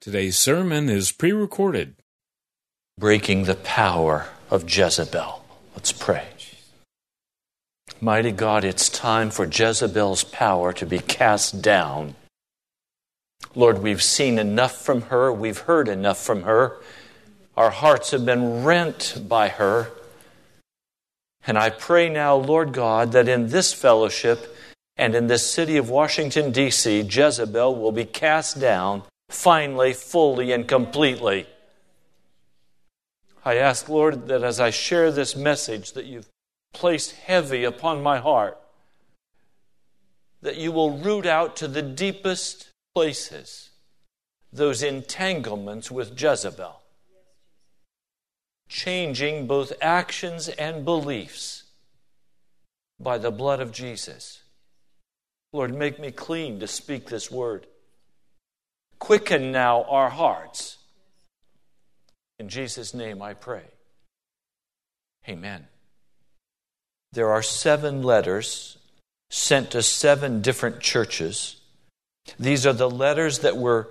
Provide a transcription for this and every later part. Today's sermon is pre-recorded. Breaking the power of Jezebel. Let's pray. Mighty God, it's time for Jezebel's power to be cast down. Lord, we've seen enough from her. We've heard enough from her. Our hearts have been rent by her. And I pray now, Lord God, that in this fellowship and in this city of Washington, D.C., Jezebel will be cast down finally, fully, and completely. I ask, Lord, that as I share this message that you've placed heavy upon my heart, that you will root out to the deepest places those entanglements with Jezebel, changing both actions and beliefs by the blood of Jesus. Lord, make me clean to speak this word. Quicken now our hearts. In Jesus' name I pray. Amen. There are 7 letters sent to 7 different churches. These are the letters that were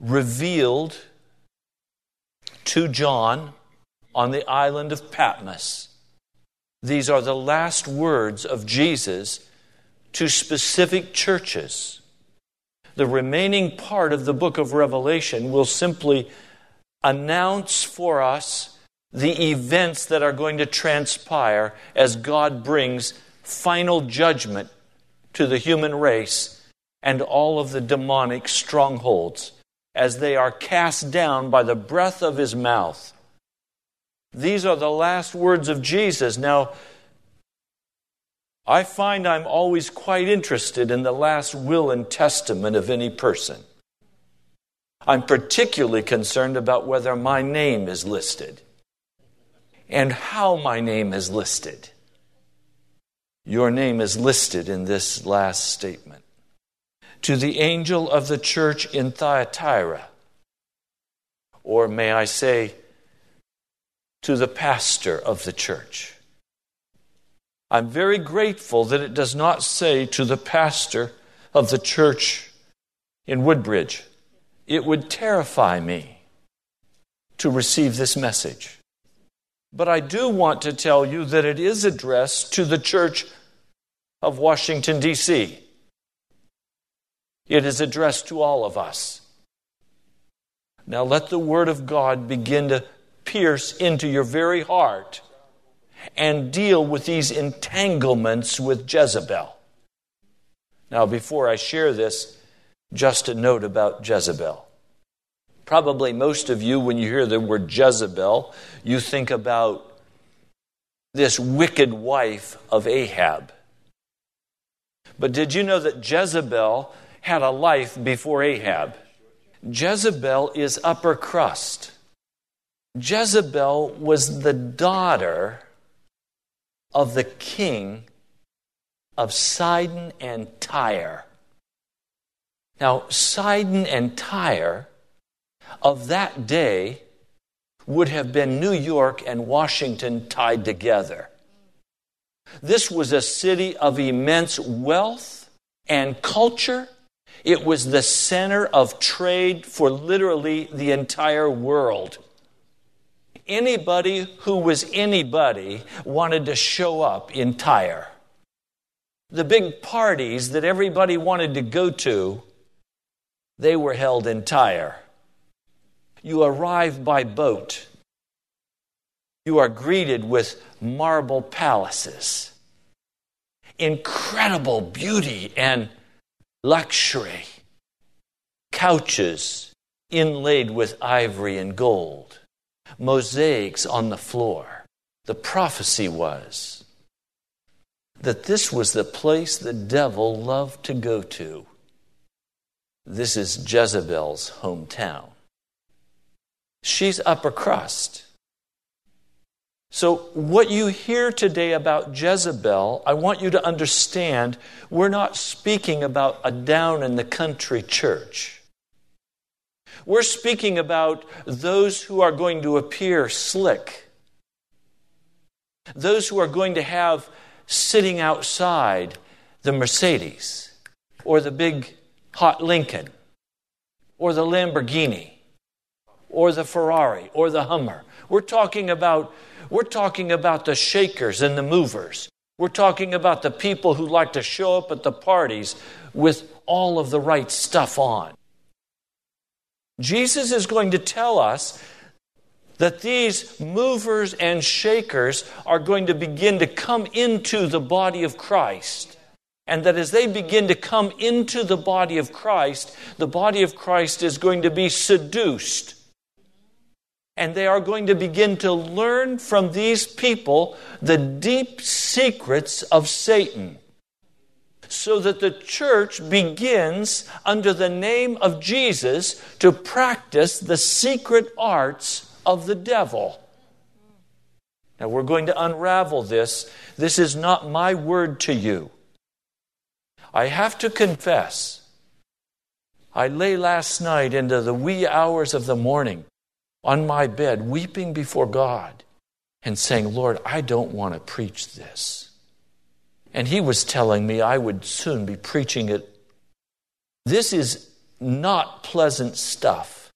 revealed to John on the island of Patmos. These are the last words of Jesus to specific churches. The remaining part of the book of Revelation will simply announce for us the events that are going to transpire as God brings final judgment to the human race and all of the demonic strongholds as they are cast down by the breath of his mouth. These are the last words of Jesus. Now, I find I'm always quite interested in the last will and testament of any person. I'm particularly concerned about whether my name is listed and how my name is listed. Your name is listed in this last statement. To the angel of the church in Thyatira, or may I say, to the pastor of the church. I'm very grateful that it does not say to the pastor of the church in Woodbridge. It would terrify me to receive this message. But I do want to tell you that it is addressed to the church of Washington, D.C., It is addressed to all of us. Now let the Word of God begin to pierce into your very heart and deal with these entanglements with Jezebel. Now before I share this, just a note about Jezebel. Probably most of you, when you hear the word Jezebel, you think about this wicked wife of Ahab. But did you know that Jezebel had a life before Ahab? Jezebel is upper crust. Jezebel was the daughter of the king of Sidon and Tyre. Now, Sidon and Tyre of that day would have been New York and Washington tied together. This was a city of immense wealth and culture. It was the center of trade for literally the entire world. Anybody who was anybody wanted to show up in Tyre. The big parties that everybody wanted to go to, they were held in Tyre. You arrive by boat. You are greeted with marble palaces, incredible beauty and luxury, couches inlaid with ivory and gold, mosaics on the floor. The prophecy was that this was the place the devil loved to go to This is Jezebel's hometown. She's upper crust. So what you hear today about Jezebel, I want you to understand, we're not speaking about a down-in-the-country church. We're speaking about those who are going to appear slick. Those who are going to have sitting outside the Mercedes or the big hot Lincoln or the Lamborghini or the Ferrari or the Hummer. We're talking about the shakers and the movers. We're talking about the people who like to show up at the parties with all of the right stuff on. Jesus is going to tell us that these movers and shakers are going to begin to come into the body of Christ. And that as they begin to come into the body of Christ is going to be seduced. And they are going to begin to learn from these people the deep secrets of Satan. So that the church begins, under the name of Jesus, to practice the secret arts of the devil. Now we're going to unravel this. This is not my word to you. I have to confess, I lay last night into the wee hours of the morning on my bed, weeping before God and saying, Lord, I don't want to preach this. And he was telling me I would soon be preaching it. This is not pleasant stuff.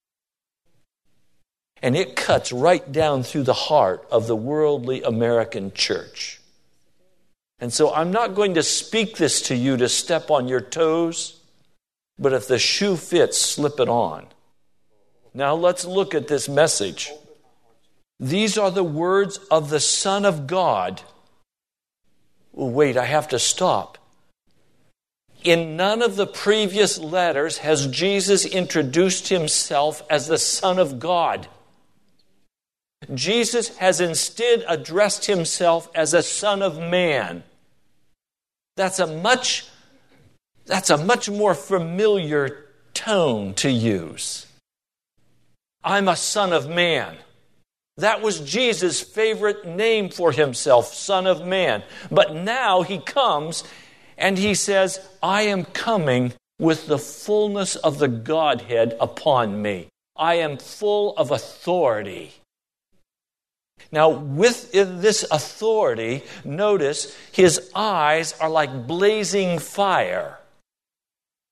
And it cuts right down through the heart of the worldly American church. And so I'm not going to speak this to you to step on your toes, but if the shoe fits, slip it on. Now let's look at this message. These are the words of the Son of God. Wait, I have to stop. In none of the previous letters has Jesus introduced himself as the Son of God. Jesus has instead addressed himself as a Son of Man. That's a much more familiar tone to use. I'm a son of man. That was Jesus' favorite name for himself, Son of Man. But now he comes and he says, I am coming with the fullness of the Godhead upon me. I am full of authority. Now, with this authority, notice his eyes are like blazing fire.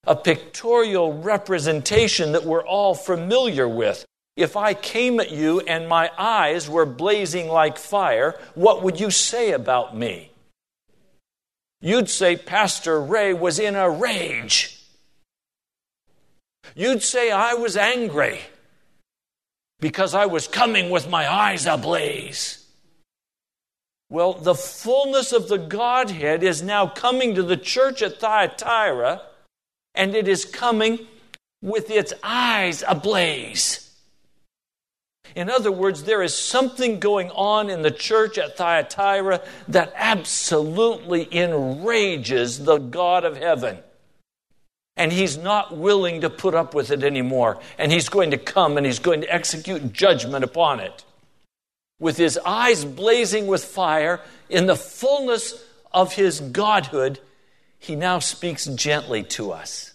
A pictorial representation that we're all familiar with. If I came at you and my eyes were blazing like fire, what would you say about me? You'd say Pastor Ray was in a rage. You'd say I was angry because I was coming with my eyes ablaze. Well, the fullness of the Godhead is now coming to the church at Thyatira, and it is coming with its eyes ablaze. In other words, there is something going on in the church at Thyatira that absolutely enrages the God of heaven. And he's not willing to put up with it anymore. And he's going to come and he's going to execute judgment upon it. With his eyes blazing with fire, in the fullness of his godhood, he now speaks gently to us.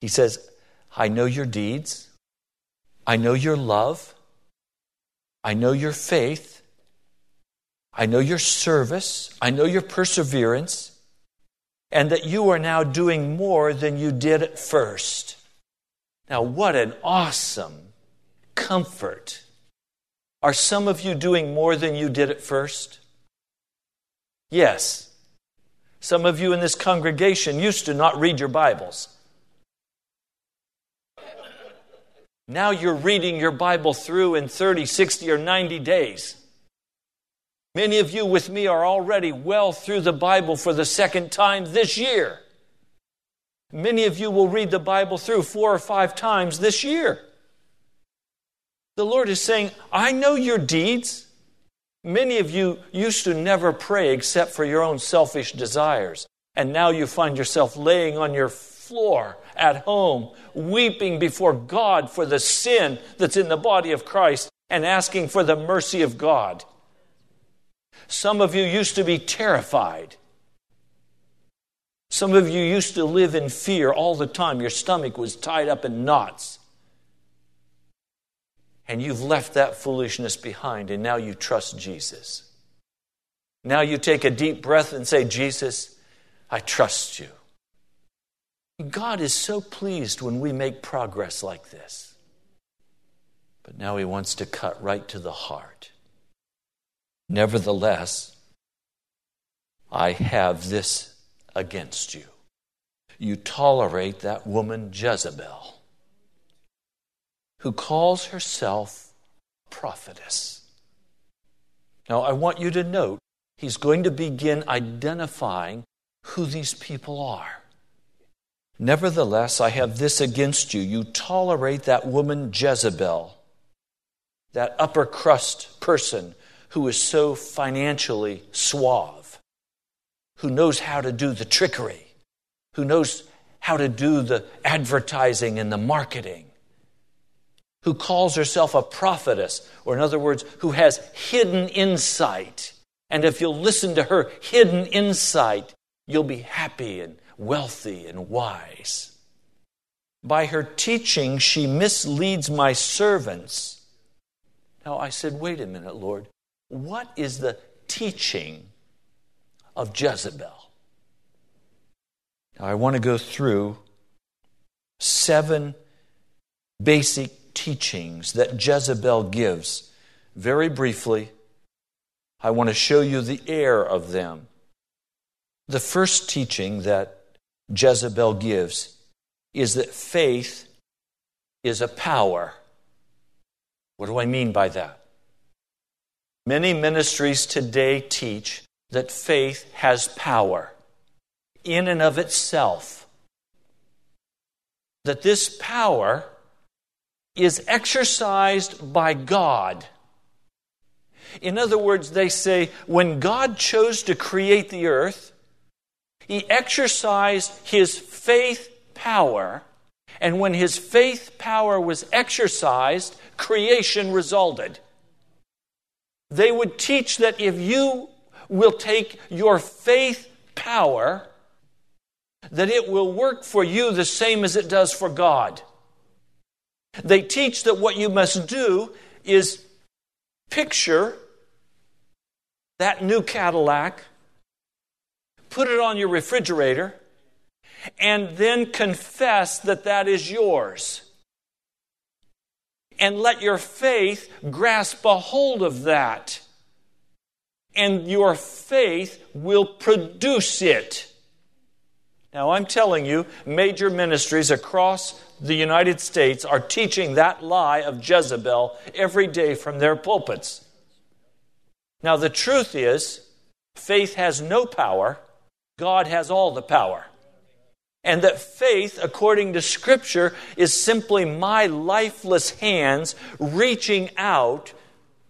He says, I know your deeds. I know your love. I know your faith. I know your service. I know your perseverance. And that you are now doing more than you did at first. Now, what an awesome comfort. Are some of you doing more than you did at first? Yes. Some of you in this congregation used to not read your Bibles. Now you're reading your Bible through in 30, 60, or 90 days. Many of you with me are already well through the Bible for the second time this year. Many of you will read the Bible through 4 or 5 times this year. The Lord is saying, I know your deeds. Many of you used to never pray except for your own selfish desires. And now you find yourself laying on your floor at home, weeping before God for the sin that's in the body of Christ and asking for the mercy of God. Some of you used to be terrified. Some of you used to live in fear all the time. Your stomach was tied up in knots. And you've left that foolishness behind, and now you trust Jesus. Now you take a deep breath and say, Jesus, I trust you. God is so pleased when we make progress like this. But now he wants to cut right to the heart. Nevertheless, I have this against you. You tolerate that woman Jezebel, who calls herself prophetess. Now, I want you to note, he's going to begin identifying who these people are. Nevertheless, I have this against you. You tolerate that woman Jezebel, that upper crust person who is so financially suave, who knows how to do the trickery, who knows how to do the advertising and the marketing, who calls herself a prophetess, or in other words, who has hidden insight. And if you'll listen to her hidden insight, you'll be happy and wealthy and wise. By her teaching, she misleads my servants. Now I said, wait a minute, Lord. What is the teaching of Jezebel? Now I want to go through 7 basic teachings that Jezebel gives. Very briefly, I want to show you the air of them. The first teaching that Jezebel gives is that faith is a power. What do I mean by that? Many ministries today teach that faith has power in and of itself. That this power is exercised by God. In other words, they say, when God chose to create the earth, he exercised his faith power, and when his faith power was exercised, creation resulted. They would teach that if you will take your faith power, that it will work for you the same as it does for God. They teach that what you must do is picture that new Cadillac, put it on your refrigerator, and then confess that that is yours. And let your faith grasp a hold of that. And your faith will produce it. Now, I'm telling you, major ministries across the United States are teaching that lie of Jezebel every day from their pulpits. Now, the truth is, faith has no power. God has all the power. And that faith, according to Scripture, is simply my lifeless hands reaching out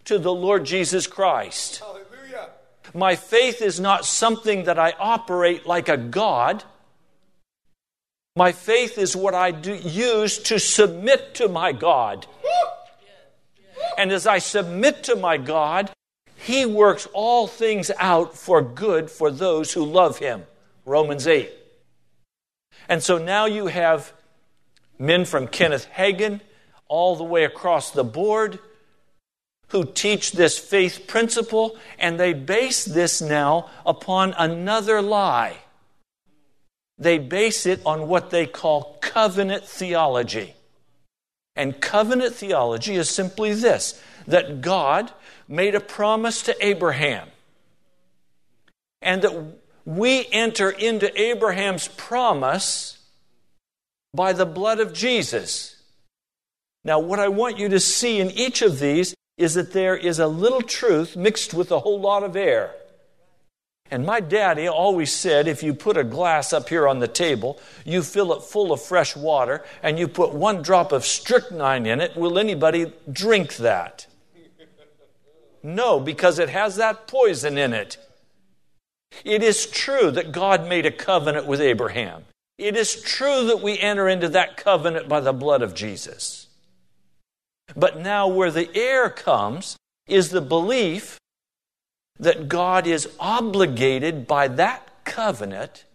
to the Lord Jesus Christ. Hallelujah. My faith is not something that I operate like a god. My faith is what I use to submit to my God. And as I submit to my God, he works all things out for good for those who love him. Romans 8. And so now you have men from Kenneth Hagin all the way across the board who teach this faith principle, and they base this now upon another lie. They base it on what they call covenant theology. And covenant theology is simply this, that God made a promise to Abraham, and that we enter into Abraham's promise by the blood of Jesus. Now, what I want you to see in each of these is that there is a little truth mixed with a whole lot of air. And my daddy always said, if you put a glass up here on the table, you fill it full of fresh water, and you put 1 drop of strychnine in it, will anybody drink that? No, because it has that poison in it. It is true that God made a covenant with Abraham. It is true that we enter into that covenant by the blood of Jesus. But now where the air comes is the belief that God is obligated by that covenant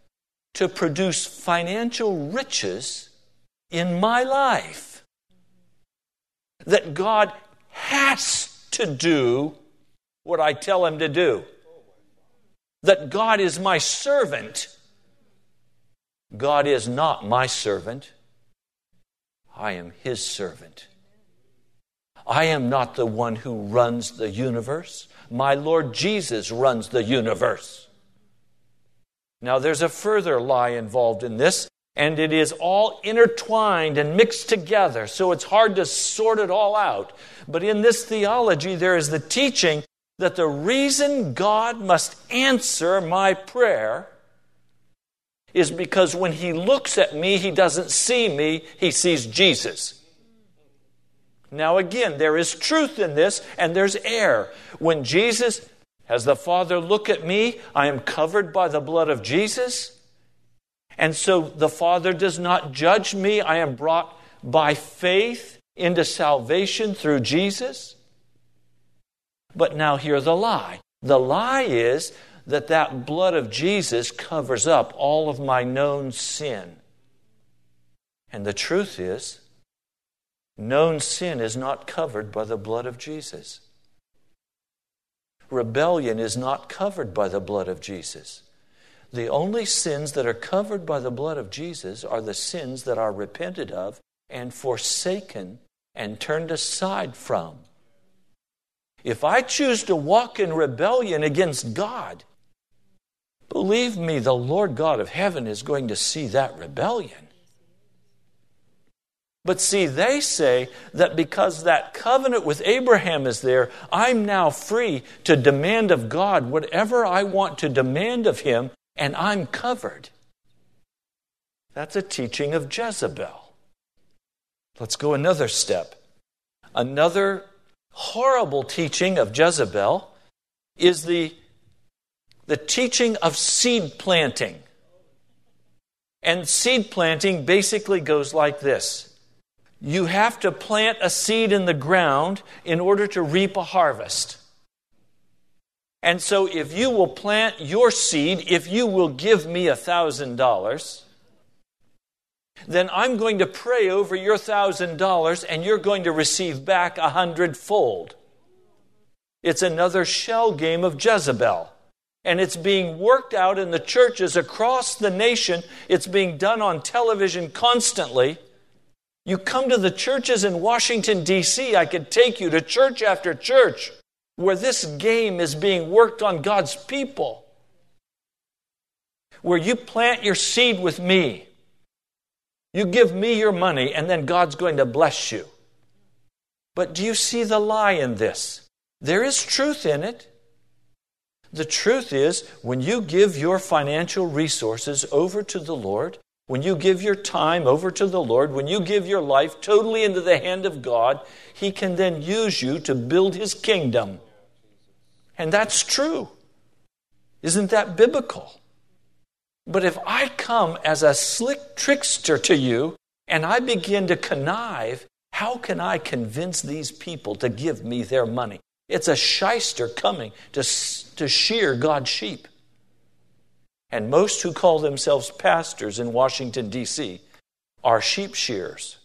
to produce financial riches in my life. That God has to do what I tell him to do. That God is my servant. God is not my servant. I am his servant. I am not the one who runs the universe. My Lord Jesus runs the universe. Now there's a further lie involved in this, and it is all intertwined and mixed together, so it's hard to sort it all out. But in this theology, there is the teaching that the reason God must answer my prayer is because when he looks at me, he doesn't see me, he sees Jesus. Now again, there is truth in this, and there's error. When Jesus, as the Father, look at me, I am covered by the blood of Jesus, and so the Father does not judge me. I am brought by faith into salvation through Jesus. But now hear the lie. The lie is that that blood of Jesus covers up all of my known sin. And the truth is, known sin is not covered by the blood of Jesus. Rebellion is not covered by the blood of Jesus. The only sins that are covered by the blood of Jesus are the sins that are repented of and forsaken and turned aside from. If I choose to walk in rebellion against God, believe me, the Lord God of heaven is going to see that rebellion. But see, they say that because that covenant with Abraham is there, I'm now free to demand of God whatever I want to demand of him, and I'm covered. That's a teaching of Jezebel. Let's go another step. Another horrible teaching of Jezebel is the teaching of seed planting. And seed planting basically goes like this. You have to plant a seed in the ground in order to reap a harvest. And so if you will plant your seed, if you will give me $1,000, then I'm going to pray over your $1,000 and you're going to receive back 100-fold. It's another shell game of Jezebel. And it's being worked out in the churches across the nation. It's being done on television constantly. You come to the churches in Washington, D.C., I could take you to church after church where this game is being worked on God's people. Where you plant your seed with me. You give me your money, and then God's going to bless you. But do you see the lie in this? There is truth in it. The truth is, when you give your financial resources over to the Lord, when you give your time over to the Lord, when you give your life totally into the hand of God, he can then use you to build his kingdom. And that's true. Isn't that biblical? But if I come as a slick trickster to you and I begin to connive, how can I convince these people to give me their money? It's a shyster coming to shear God's sheep. And most who call themselves pastors in Washington, D.C. are sheep shearers.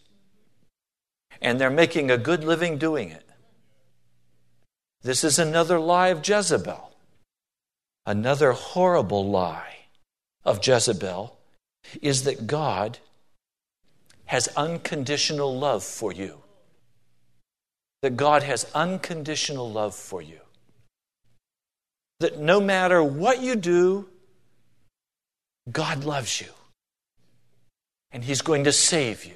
And they're making a good living doing it. This is another lie of Jezebel. Another horrible lie of Jezebel is that God has unconditional love for you. That God has unconditional love for you. That no matter what you do, God loves you. And he's going to save you.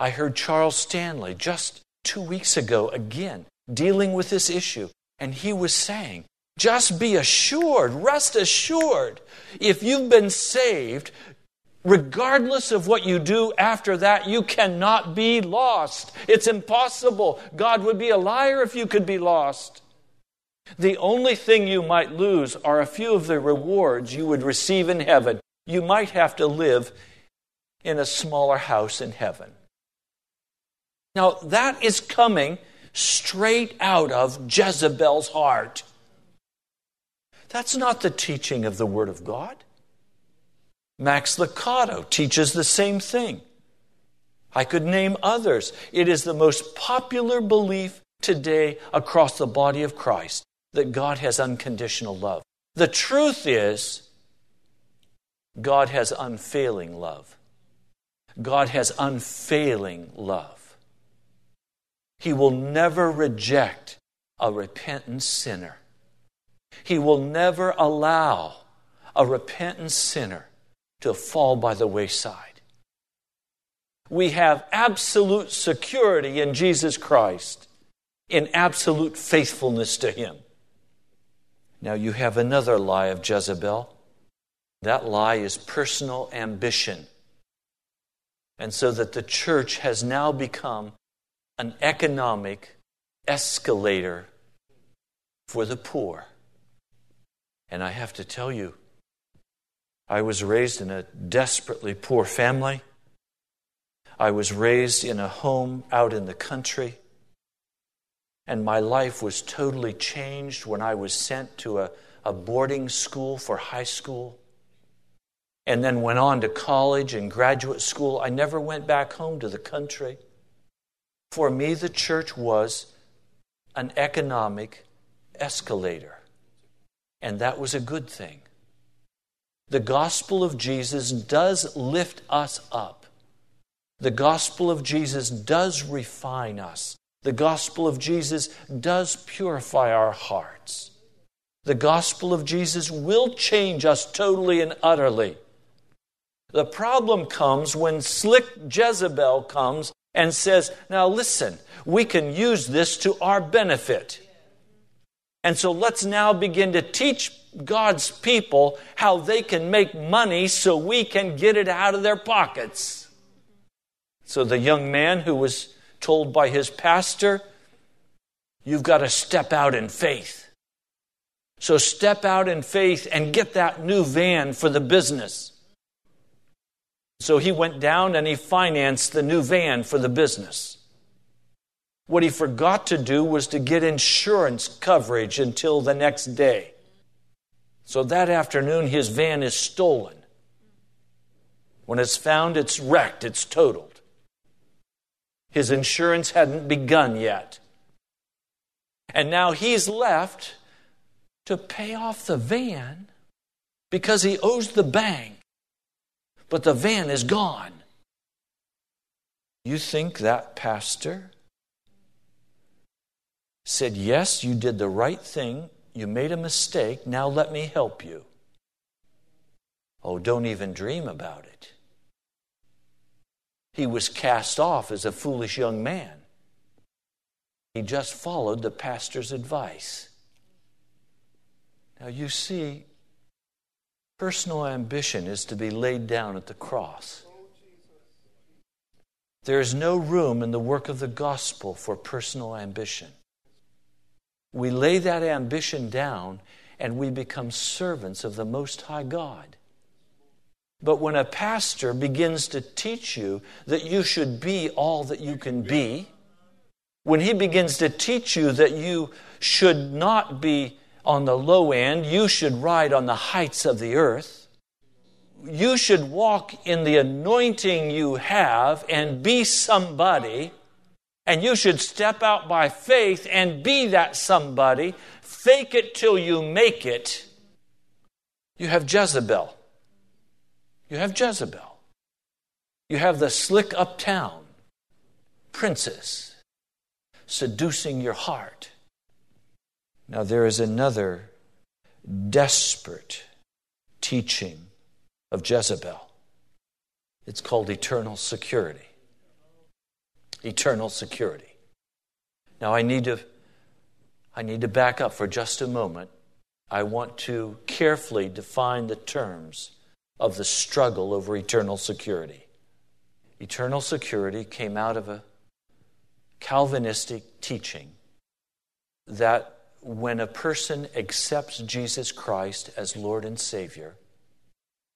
I heard Charles Stanley just 2 weeks ago again dealing with this issue. And he was saying, just be assured, rest assured, if you've been saved, regardless of what you do after that, you cannot be lost. It's impossible. God would be a liar if you could be lost. The only thing you might lose are a few of the rewards you would receive in heaven. You might have to live in a smaller house in heaven. Now, that is coming straight out of Jezebel's heart. That's not the teaching of the Word of God. Max Lucado teaches the same thing. I could name others. It is the most popular belief today across the body of Christ that God has unconditional love. The truth is, God has unfailing love. God has unfailing love. He will never reject a repentant sinner. He will never allow a repentant sinner to fall by the wayside. We have absolute security in Jesus Christ, in absolute faithfulness to Him. Now you have another lie of Jezebel. That lie is personal ambition. And so that the church has now become an economic escalator for the poor. And I have to tell you, I was raised in a desperately poor family. I was raised in a home out in the country. And my life was totally changed when I was sent to a boarding school for high school. And then went on to college and graduate school. I never went back home to the country. For me, the church was an economic escalator. And that was a good thing. The gospel of Jesus does lift us up. The gospel of Jesus does refine us. The gospel of Jesus does purify our hearts. The gospel of Jesus will change us totally and utterly. The problem comes when slick Jezebel comes and says, now listen, we can use this to our benefit. And so let's now begin to teach God's people how they can make money so we can get it out of their pockets. So the young man who was told by his pastor, you've got to step out in faith. So step out in faith and get that new van for the business. So he went down and he financed the new van for the business. What he forgot to do was to get insurance coverage until the next day. So that afternoon, his van is stolen. When it's found, it's wrecked, it's totaled. His insurance hadn't begun yet. And now he's left to pay off the van because he owes the bank. But the van is gone. You think that pastor said, yes, you did the right thing. You made a mistake, now let me help you. Oh, don't even dream about it. He was cast off as a foolish young man. He just followed the pastor's advice. Now you see, personal ambition is to be laid down at the cross. There is no room in the work of the gospel for personal ambition. We lay that ambition down and we become servants of the Most High God. But when a pastor begins to teach you that you should be all that you can be, when he begins to teach you that you should not be on the low end, you should ride on the heights of the earth, you should walk in the anointing you have and be somebody, and you should step out by faith and be that somebody. Fake it till you make it. You have Jezebel. You have Jezebel. You have the slick uptown princess seducing your heart. Now there is another desperate teaching of Jezebel. It's called eternal security. Eternal security. Now I need to back up for just a moment. I want to carefully define the terms of the struggle over eternal security. Eternal security came out of a Calvinistic teaching that when a person accepts Jesus Christ as Lord and Savior,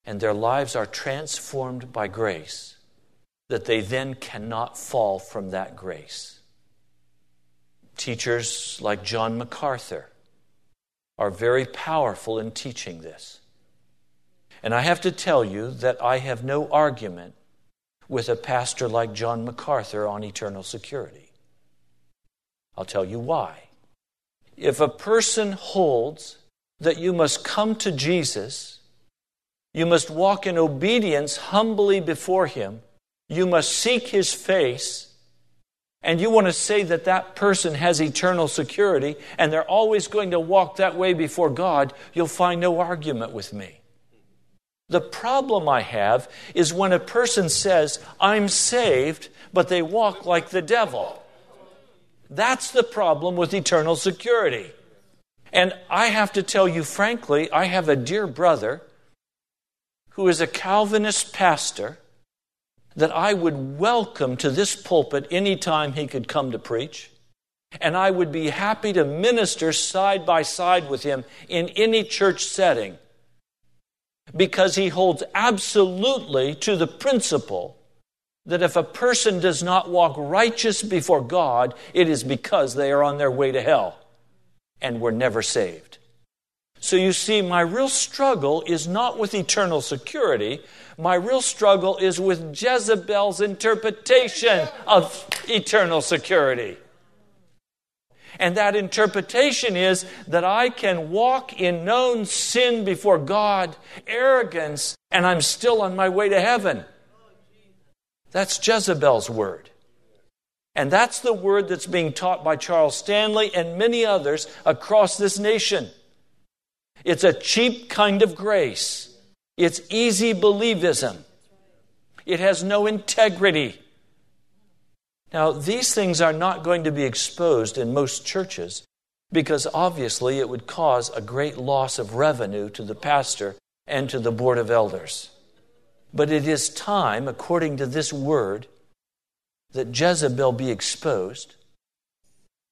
and their lives are transformed by grace, that they then cannot fall from that grace. Teachers like John MacArthur are very powerful in teaching this. And I have to tell you that I have no argument with a pastor like John MacArthur on eternal security. I'll tell you why. If a person holds that you must come to Jesus, you must walk in obedience humbly before him, you must seek his face, and you want to say that that person has eternal security and they're always going to walk that way before God, you'll find no argument with me. The problem I have is when a person says, I'm saved, but they walk like the devil. That's the problem with eternal security. And I have to tell you frankly, I have a dear brother who is a Calvinist pastor that I would welcome to this pulpit any time he could come to preach. And I would be happy to minister side by side with him in any church setting, because he holds absolutely to the principle that if a person does not walk righteous before God, it is because they are on their way to hell and were never saved. So you see, my real struggle is not with eternal security. My real struggle is with Jezebel's interpretation of eternal security. And that interpretation is that I can walk in known sin before God, arrogance, and I'm still on my way to heaven. That's Jezebel's word. And that's the word that's being taught by Charles Stanley and many others across this nation. It's a cheap kind of grace. It's easy believism. It has no integrity. Now, these things are not going to be exposed in most churches because obviously it would cause a great loss of revenue to the pastor and to the board of elders. But it is time, according to this word, that Jezebel be exposed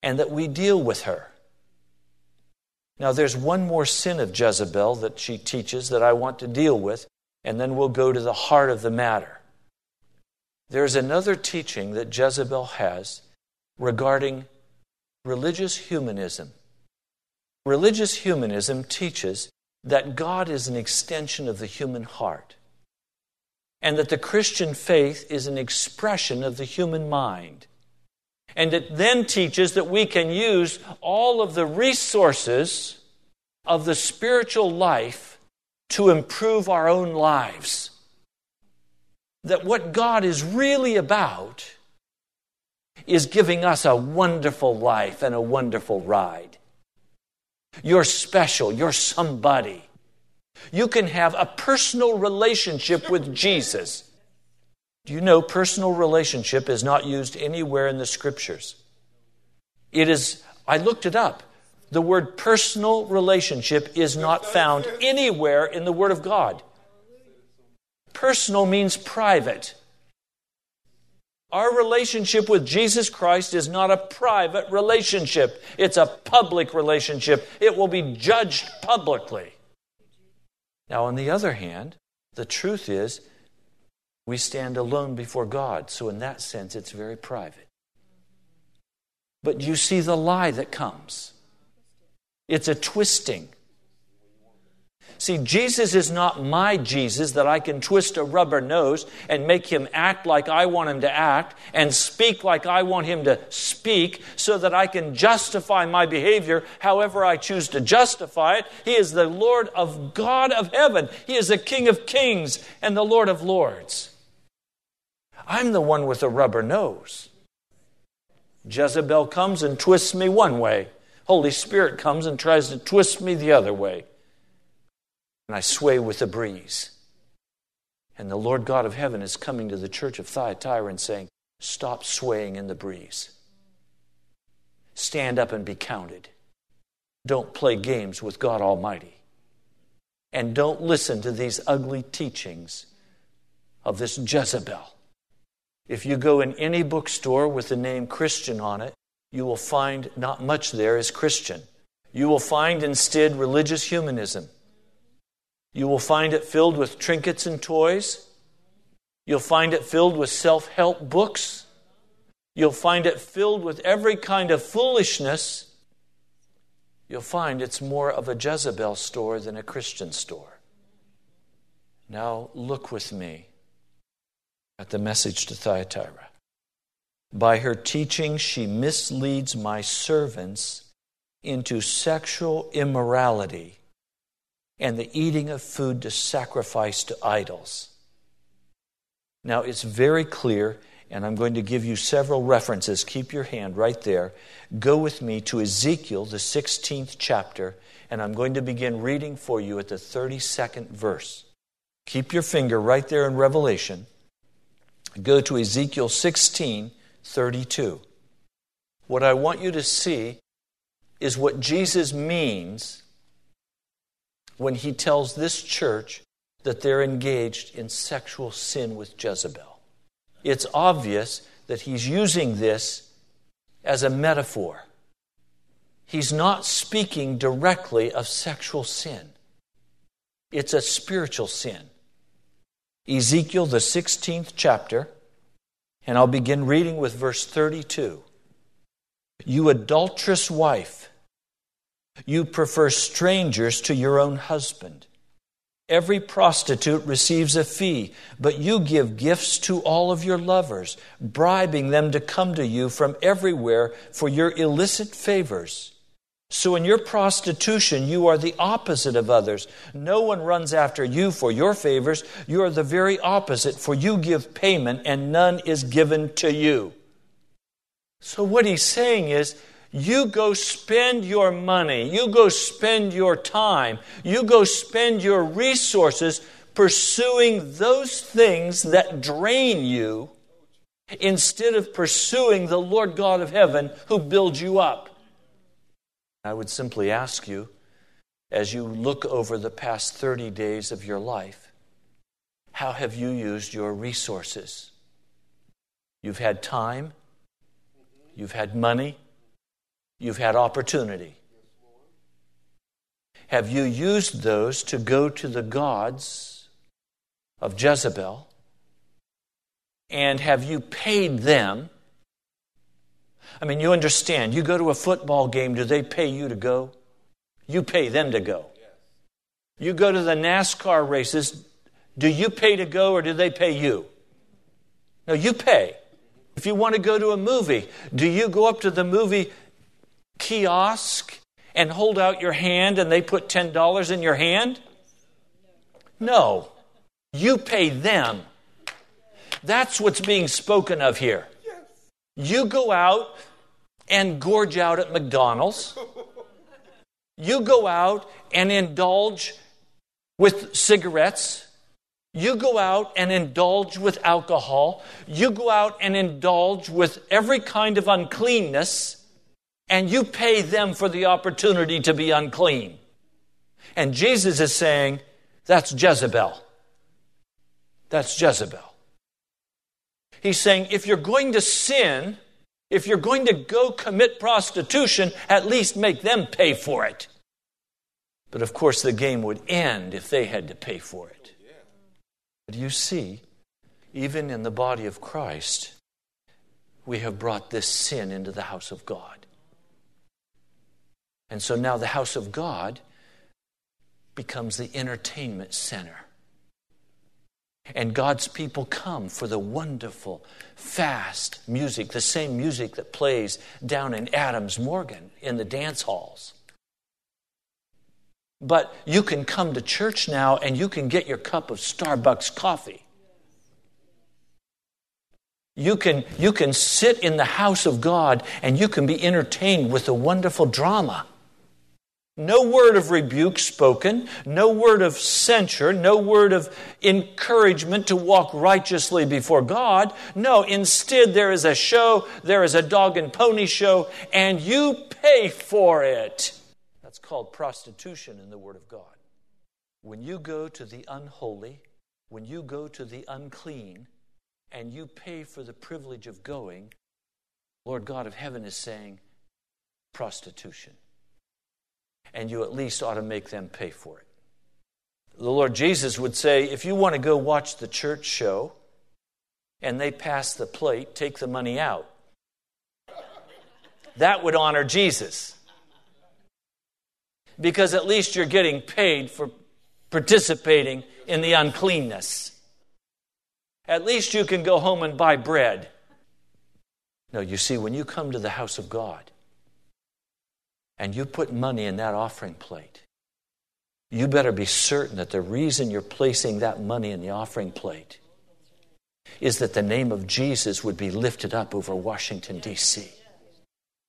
and that we deal with her. Now, there's one more sin of Jezebel that she teaches that I want to deal with, and then we'll go to the heart of the matter. There's another teaching that Jezebel has regarding religious humanism. Religious humanism teaches that God is an extension of the human heart, and that the Christian faith is an expression of the human mind. And it then teaches that we can use all of the resources of the spiritual life to improve our own lives. That what God is really about is giving us a wonderful life and a wonderful ride. You're special. You're somebody. You can have a personal relationship with Jesus. Do you know personal relationship is not used anywhere in the Scriptures? It is, I looked it up. The word personal relationship is not found anywhere in the Word of God. Personal means private. Our relationship with Jesus Christ is not a private relationship. It's a public relationship. It will be judged publicly. Now, on the other hand, the truth is, we stand alone before God, so in that sense, it's very private. But you see the lie that comes. It's a twisting. See, Jesus is not my Jesus that I can twist a rubber nose and make him act like I want him to act and speak like I want him to speak so that I can justify my behavior however I choose to justify it. He is the Lord of God of heaven. He is the King of kings and the Lord of lords. I'm the one with the rubber nose. Jezebel comes and twists me one way. Holy Spirit comes and tries to twist me the other way. And I sway with the breeze. And the Lord God of heaven is coming to the church of Thyatira and saying, stop swaying in the breeze. Stand up and be counted. Don't play games with God Almighty. And don't listen to these ugly teachings of this Jezebel. If you go in any bookstore with the name Christian on it, you will find not much there is Christian. You will find instead religious humanism. You will find it filled with trinkets and toys. You'll find it filled with self-help books. You'll find it filled with every kind of foolishness. You'll find it's more of a Jezebel store than a Christian store. Now look with me at the message to Thyatira. By her teaching, she misleads my servants into sexual immorality and the eating of food to sacrifice to idols. Now, it's very clear, and I'm going to give you several references. Keep your hand right there. Go with me to Ezekiel, the 16th chapter, and I'm going to begin reading for you at the 32nd verse. Keep your finger right there in Revelation. Go to Ezekiel 16:32. What I want you to see is what Jesus means when he tells this church that they're engaged in sexual sin with Jezebel. It's obvious that he's using this as a metaphor. He's not speaking directly of sexual sin. It's a spiritual sin. Ezekiel, the 16th chapter, and I'll begin reading with verse 32. You adulterous wife, you prefer strangers to your own husband. Every prostitute receives a fee, but you give gifts to all of your lovers, bribing them to come to you from everywhere for your illicit favors. So in your prostitution, you are the opposite of others. No one runs after you for your favors. You are the very opposite, for you give payment and none is given to you. So what he's saying is, you go spend your money, you go spend your time, you go spend your resources pursuing those things that drain you instead of pursuing the Lord God of heaven who builds you up. I would simply ask you, as you look over the past 30 days of your life, how have you used your resources? You've had time, you've had money, you've had opportunity. Have you used those to go to the gods of Jezebel? And have you paid them? I mean, you understand, you go to a football game, do they pay you to go? You pay them to go. You go to the NASCAR races, do you pay to go or do they pay you? No, you pay. If you want to go to a movie, do you go up to the movie kiosk and hold out your hand and they put $10 in your hand? No. You pay them. That's what's being spoken of here. You go out and gorge out at McDonald's. You go out and indulge with cigarettes. You go out and indulge with alcohol. You go out and indulge with every kind of uncleanness. And you pay them for the opportunity to be unclean. And Jesus is saying, that's Jezebel. That's Jezebel. He's saying, if you're going to sin, if you're going to go commit prostitution, at least make them pay for it. But of course, the game would end if they had to pay for it. But you see, even in the body of Christ, we have brought this sin into the house of God. And so now the house of God becomes the entertainment center. And God's people come for the wonderful, fast music, the same music that plays down in Adams Morgan in the dance halls. But you can come to church now and you can get your cup of Starbucks coffee. You can sit in the house of God and you can be entertained with the wonderful drama. No word of rebuke spoken, no word of censure, no word of encouragement to walk righteously before God. No, instead there is a show, there is a dog and pony show, and you pay for it. That's called prostitution in the Word of God. When you go to the unholy, when you go to the unclean, and you pay for the privilege of going, Lord God of heaven is saying, prostitution. And you at least ought to make them pay for it. the Lord Jesus would say, if you want to go watch the church show and they pass the plate, take the money out. That would honor Jesus. Because at least you're getting paid for participating in the uncleanness. At least you can go home and buy bread. No, you see, when you come to the house of God and you put money in that offering plate, you better be certain that the reason you're placing that money in the offering plate is that the name of Jesus would be lifted up over Washington, D.C.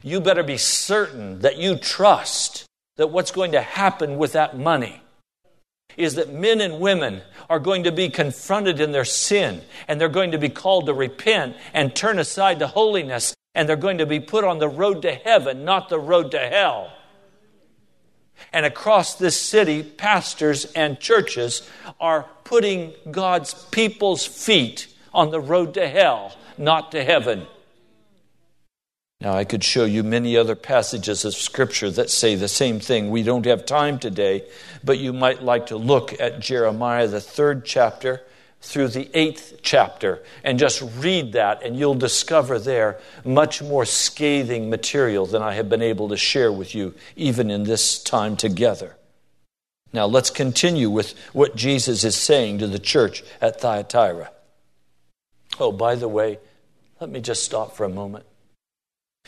You better be certain that you trust that what's going to happen with that money is that men and women are going to be confronted in their sin, and they're going to be called to repent and turn aside to holiness, and they're going to be put on the road to heaven, not the road to hell. And across this city, pastors and churches are putting God's people's feet on the road to hell, not to heaven. Now, I could show you many other passages of Scripture that say the same thing. We don't have time today, but you might like to look at Jeremiah, the 3rd chapter through the 8th chapter, and just read that, and you'll discover there much more scathing material than I have been able to share with you, even in this time together. Now, let's continue with what Jesus is saying to the church at Thyatira. Oh, by the way, let me just stop for a moment.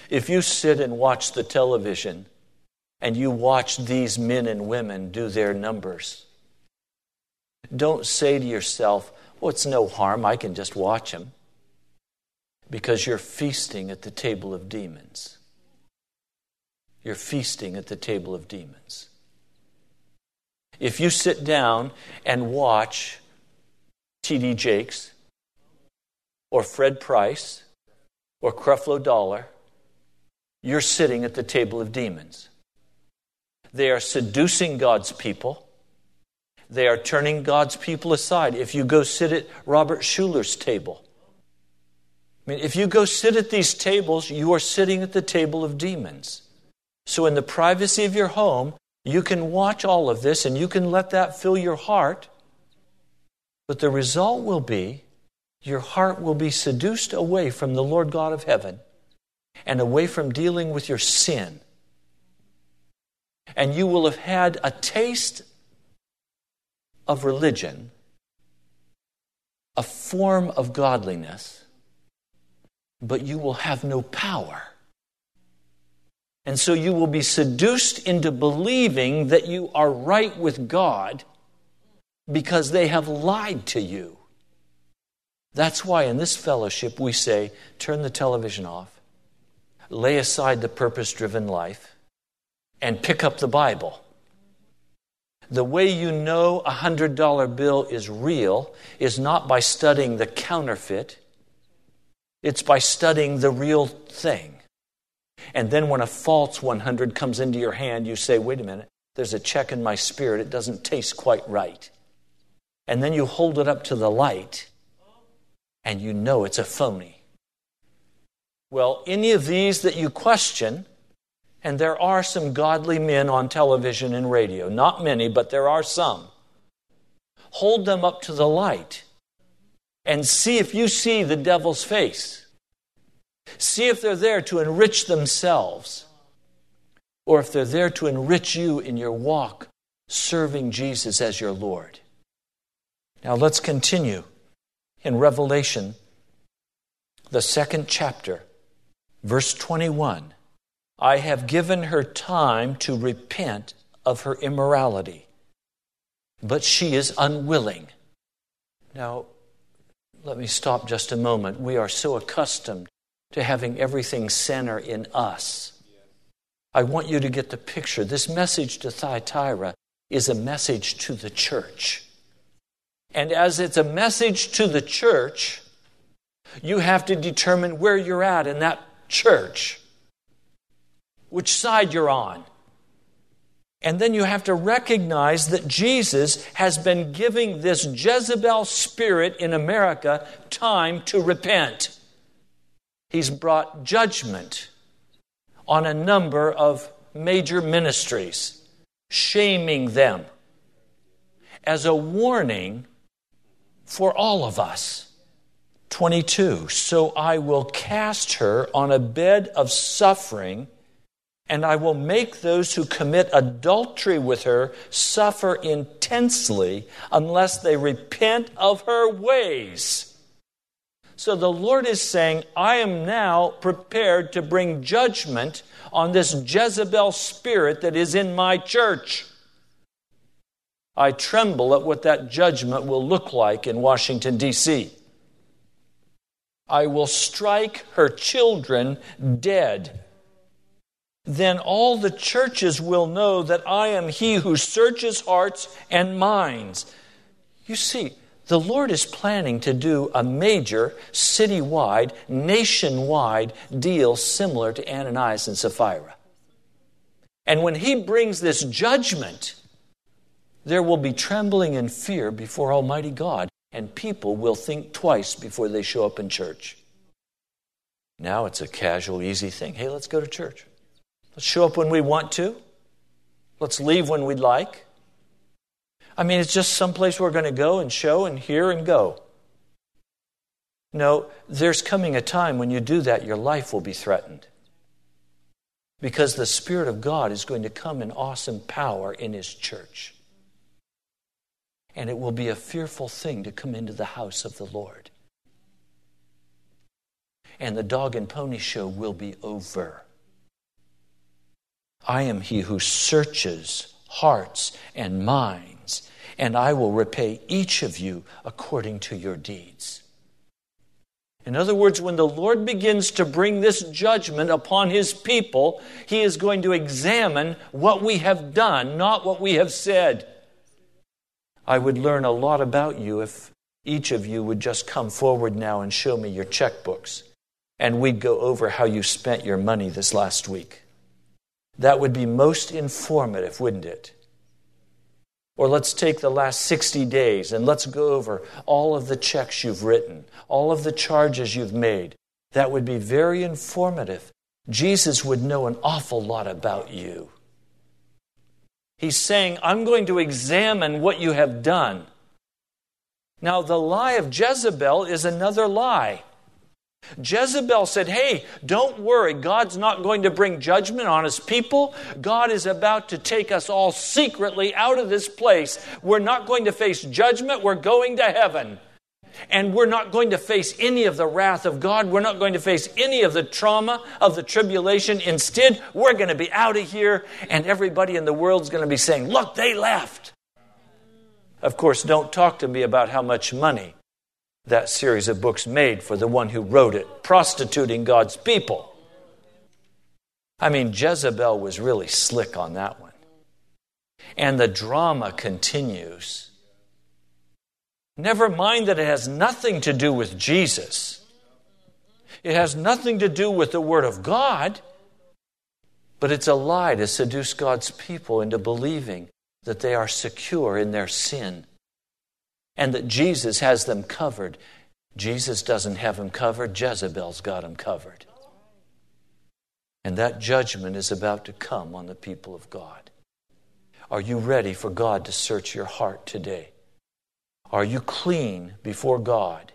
If you sit and watch the television and you watch these men and women do their numbers, don't say to yourself, well, it's no harm, I can just watch them, because you're feasting at the table of demons. You're feasting at the table of demons. If you sit down and watch T.D. Jakes or Fred Price or Creflo Dollar, you're sitting at the table of demons. They are seducing God's people. They are turning God's people aside. If you go sit at Robert Schuller's table, I mean, if you go sit at these tables, you are sitting at the table of demons. So in the privacy of your home, you can watch all of this and you can let that fill your heart. But the result will be your heart will be seduced away from the Lord God of heaven and away from dealing with your sin. And you will have had a taste of religion, a form of godliness, but you will have no power. And so you will be seduced into believing that you are right with God because they have lied to you. That's why in this fellowship we say, turn the television off, lay aside the purpose-driven life, and pick up the Bible. The way you know a $100 bill is real is not by studying the counterfeit. It's by studying the real thing. And then when a false 100 comes into your hand, you say, wait a minute, there's a check in my spirit. It doesn't taste quite right. And then you hold it up to the light, and you know it's a phony. Well, any of these that you question, and there are some godly men on television and radio, not many, but there are some, hold them up to the light and see if you see the devil's face. See if they're there to enrich themselves or if they're there to enrich you in your walk, serving Jesus as your Lord. Now let's continue in Revelation, the 2nd chapter. Verse 21, I have given her time to repent of her immorality, but she is unwilling. Now, let me stop just a moment. We are so accustomed to having everything center in us. I want you to get the picture. This message to Thyatira is a message to the church. And as it's a message to the church, you have to determine where you're at in that church, which side you're on. And then you have to recognize that Jesus has been giving this Jezebel spirit in America time to repent. He's brought judgment on a number of major ministries, shaming them. as a warning for all of us. 22, so I will cast her on a bed of suffering, and I will make those who commit adultery with her suffer intensely unless they repent of her ways. So the Lord is saying, I am now prepared to bring judgment on this Jezebel spirit that is in my church. I tremble at what that judgment will look like in Washington, D.C. I will strike her children dead. Then all the churches will know that I am he who searches hearts and minds. You see, the Lord is planning to do a major citywide, nationwide deal similar to Ananias and Sapphira. And when he brings this judgment, there will be trembling and fear before Almighty God, and people will think twice before they show up in church. Now it's a casual, easy thing. Hey, let's go to church. Let's show up when we want to. Let's leave when we'd like. I mean, it's just someplace we're going to go and show and hear and go. No, there's coming a time when you do that, your life will be threatened. Because the Spirit of God is going to come in awesome power in His church. And it will be a fearful thing to come into the house of the Lord. And the dog and pony show will be over. I am he who searches hearts and minds, and I will repay each of you according to your deeds. In other words, when the Lord begins to bring this judgment upon His people, He is going to examine what we have done, not what we have said. I would learn a lot about you if each of you would just come forward now and show me your checkbooks, and we'd go over how you spent your money this last week. That would be most informative, wouldn't it? Or let's take the last 60 days and let's go over all of the checks you've written, all of the charges you've made. That would be very informative. Jesus would know an awful lot about you. He's saying, I'm going to examine what you have done. Now, the lie of Jezebel is another lie. Jezebel said, hey, don't worry, God's not going to bring judgment on His people. God is about to take us all secretly out of this place. We're not going to face judgment, we're going to heaven. And we're not going to face any of the wrath of God. We're not going to face any of the trauma of the tribulation. Instead, we're going to be out of here, and everybody in the world's going to be saying, look, they left. Of course, don't talk to me about how much money that series of books made for the one who wrote it, prostituting God's people. I mean, Jezebel was really slick on that one. And the drama continues. Never mind that it has nothing to do with Jesus. It has nothing to do with the Word of God. But it's a lie to seduce God's people into believing that they are secure in their sin, and that Jesus has them covered. Jesus doesn't have them covered. Jezebel's got them covered. And that judgment is about to come on the people of God. Are you ready for God to search your heart today? Are you clean before God?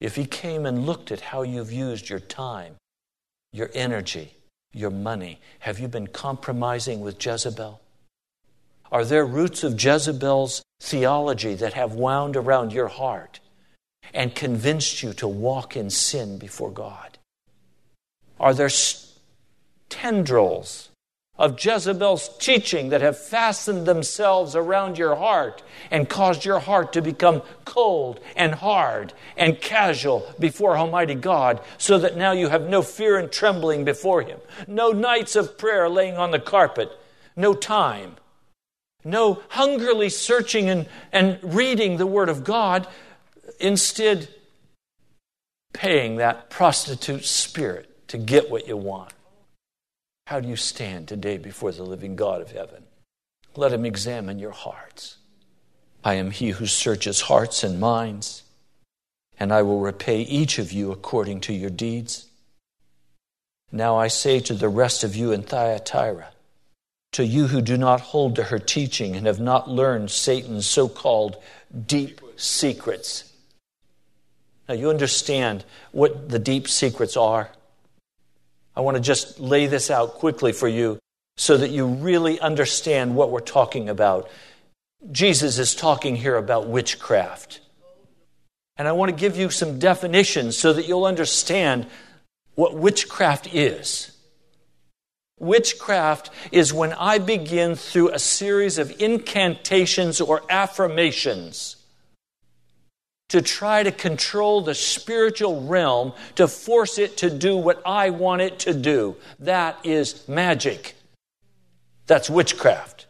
If He came and looked at how you've used your time, your energy, your money, have you been compromising with Jezebel? Are there roots of Jezebel's theology that have wound around your heart and convinced you to walk in sin before God? Are there tendrils of Jezebel's teaching that have fastened themselves around your heart and caused your heart to become cold and hard and casual before Almighty God, so that now you have no fear and trembling before Him, no nights of prayer laying on the carpet, no time, no hungrily searching and reading the Word of God, instead paying that prostitute spirit to get what you want? How do you stand today before the living God of heaven? Let Him examine your hearts. I am He who searches hearts and minds, and I will repay each of you according to your deeds. Now I say to the rest of you in Thyatira, To you who do not hold to her teaching and have not learned Satan's so-called deep secrets. Now, you understand what the deep secrets are. I want to just lay this out quickly for you so that you really understand what we're talking about. Jesus is talking here about witchcraft. And I want to give you some definitions so that you'll understand what witchcraft is. Witchcraft is when I begin through a series of incantations or affirmations to try to control the spiritual realm, to force it to do what I want it to do. That is magic. That's witchcraft.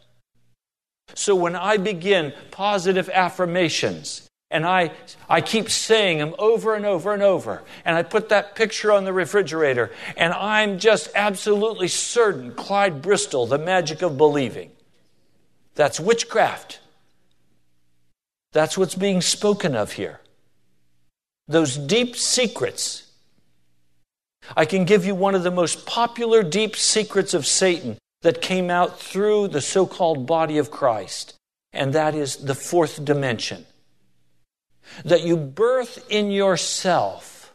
So when I begin positive affirmations, and I keep saying them over and over and over, and I put that picture on the refrigerator, and I'm just absolutely certain, Clyde Bristol, the magic of believing. That's witchcraft. That's what's being spoken of here. Those deep secrets. I can give you one of the most popular deep secrets of Satan that came out through the so-called body of Christ, and that is the fourth dimension. That you birth in yourself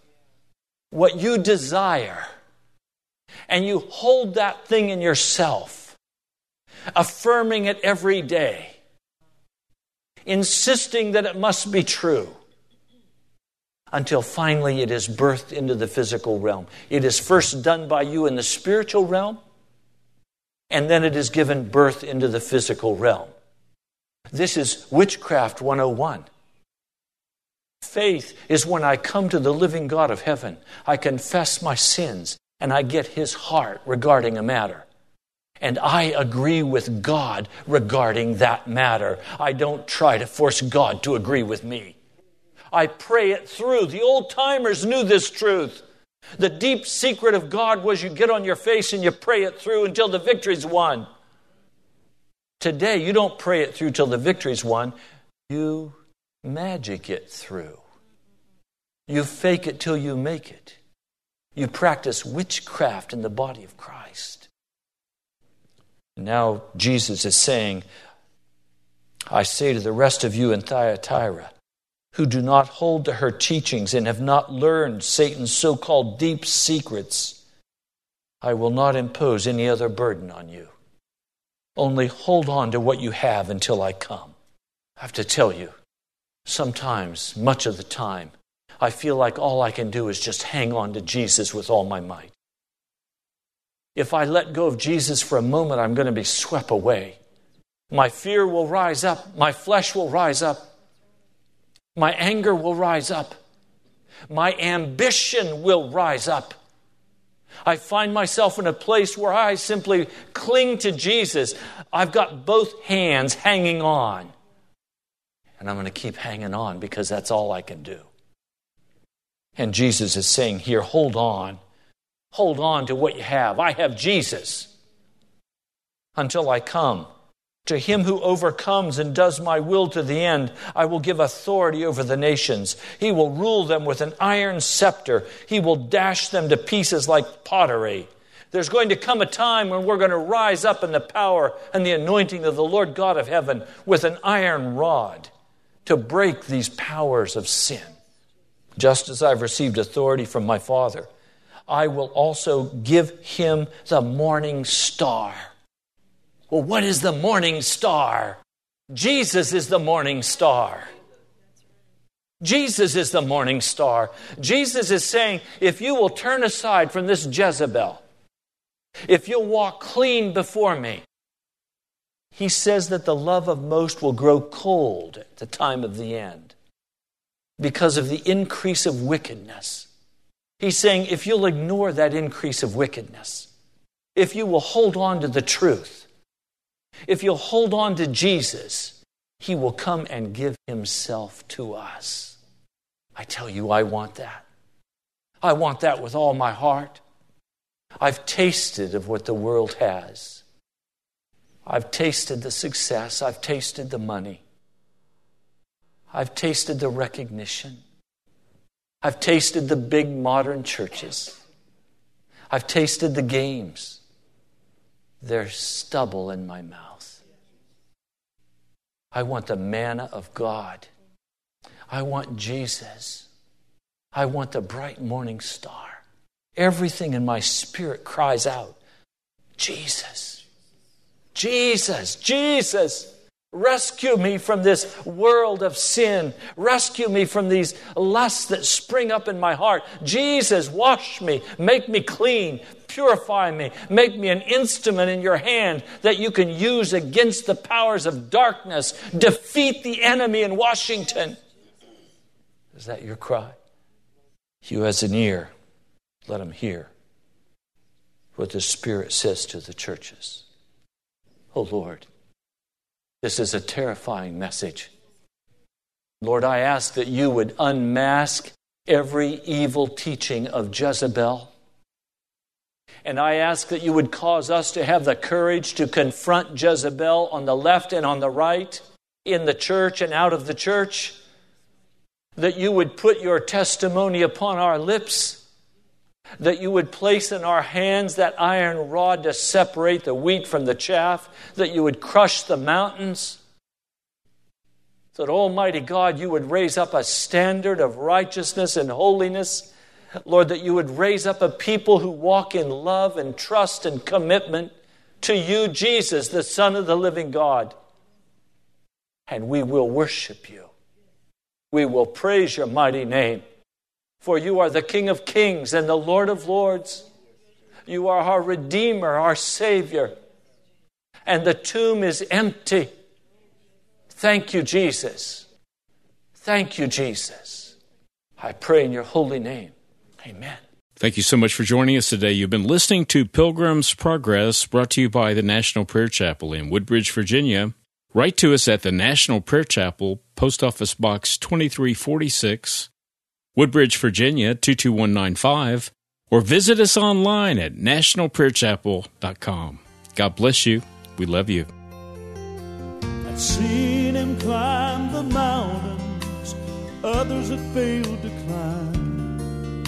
what you desire, and you hold that thing in yourself, affirming it every day, insisting that it must be true, until finally it is birthed into the physical realm. It is first done by you in the spiritual realm, and then it is given birth into the physical realm. This is Witchcraft 101. Faith is when I come to the living God of heaven, I confess my sins, and I get his heart regarding a matter. And I agree with God regarding that matter. I don't try to force God to agree with me. I pray it through. The old timers knew this truth. The deep secret of God was you get on your face and you pray it through until the victory's won. Today, you don't pray it through till the victory's won. You magic it through. You fake it till you make it. You practice witchcraft in the body of Christ. Now Jesus is saying, I say to the rest of you in Thyatira, who do not hold to her teachings and have not learned Satan's so-called deep secrets, I will not impose any other burden on you. Only hold on to what you have until I come. I have to tell you, sometimes, much of the time, I feel like all I can do is just hang on to Jesus with all my might. If I let go of Jesus for a moment, I'm going to be swept away. My fear will rise up. My flesh will rise up. My anger will rise up. My ambition will rise up. I find myself in a place where I simply cling to Jesus. I've got both hands hanging on. And I'm going to keep hanging on because that's all I can do. And Jesus is saying here, hold on. Hold on to what you have. I have Jesus until I come. To him who overcomes and does my will to the end, I will give authority over the nations. He will rule them with an iron scepter. He will dash them to pieces like pottery. There's going to come a time when we're going to rise up in the power and the anointing of the Lord God of heaven with an iron rod to break these powers of sin. Just as I've received authority from my Father, I will also give him the morning star. Well, what is the morning star? Jesus is the morning star. Jesus is the morning star. Jesus is saying, if you will turn aside from this Jezebel, if you'll walk clean before me, he says that the love of most will grow cold at the time of the end because of the increase of wickedness. He's saying, if you'll ignore that increase of wickedness, if you will hold on to the truth, if you'll hold on to Jesus, he will come and give himself to us. I tell you, I want that. I want that with all my heart. I've tasted of what the world has. I've tasted the success. I've tasted the money. I've tasted the recognition. I've tasted the big modern churches. I've tasted the games, They're stubble in my mouth. I want the manna of God. I want Jesus. I want the bright morning star. Everything in my spirit cries out, Jesus, Jesus, Jesus. Rescue me from this world of sin. Rescue me from these lusts that spring up in my heart. Jesus, wash me. Make me clean. Purify me. Make me an instrument in your hand that you can use against the powers of darkness. Defeat the enemy in Washington. Is that your cry? He who has an ear, let him hear what the Spirit says to the churches. Oh, Lord. This is a terrifying message. Lord, I ask that you would unmask every evil teaching of Jezebel. And I ask that you would cause us to have the courage to confront Jezebel on the left and on the right, in the church and out of the church. That you would put your testimony upon our lips. That you would place in our hands that iron rod to separate the wheat from the chaff, that you would crush the mountains, that Almighty God, you would raise up a standard of righteousness and holiness. Lord, that you would raise up a people who walk in love and trust and commitment to you, Jesus, the Son of the living God. And we will worship you. We will praise your mighty name. For you are the King of kings and the Lord of lords. You are our Redeemer, our Savior. And the tomb is empty. Thank you, Jesus. Thank you, Jesus. I pray in your holy name. Amen. Thank you so much for joining us today. You've been listening to Pilgrim's Progress, brought to you by the National Prayer Chapel in Woodbridge, Virginia. Write to us at the National Prayer Chapel, Post Office Box 2346, Woodbridge, Virginia, 22195, or visit us online at nationalprayerchapel.com. God bless you. We love you. I've seen him climb the mountains others have failed to climb.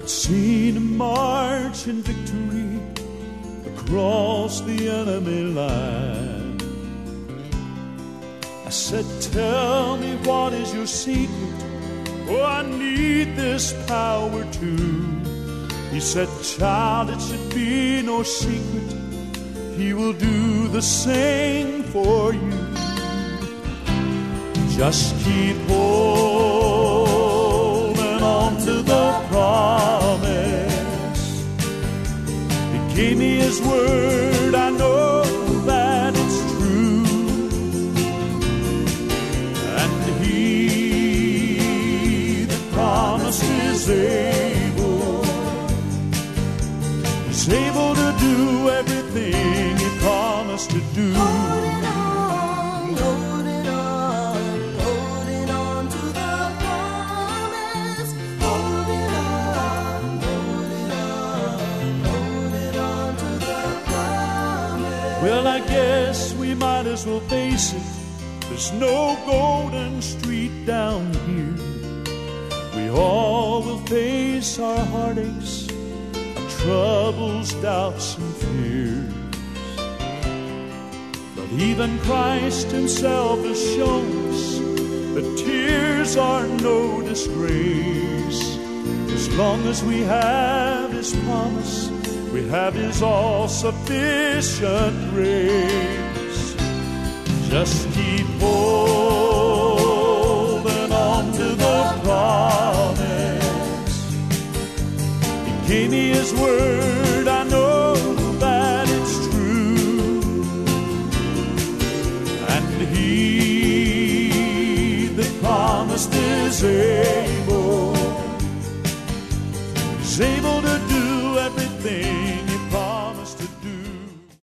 I've seen him march in victory across the enemy line. I said, tell me, what is your secret? Oh, I need this power too. He said, child, it should be no secret. He will do the same for you. Just keep holding on to the promise. He gave me his word, I know that it's true. And He's able to do everything he promised to do. Holding on to the promise. Holding on to the promise. Well, I guess we might as well face it. There's no golden street down here. We all will face our heartaches, our troubles, doubts, and fears. But even Christ himself has shown us that tears are no disgrace. As long as we have his promise, we have his all-sufficient grace. Just keep holding on to the promise. Gave me his word, I know that it's true. And he that promised is able to do everything he promised to do.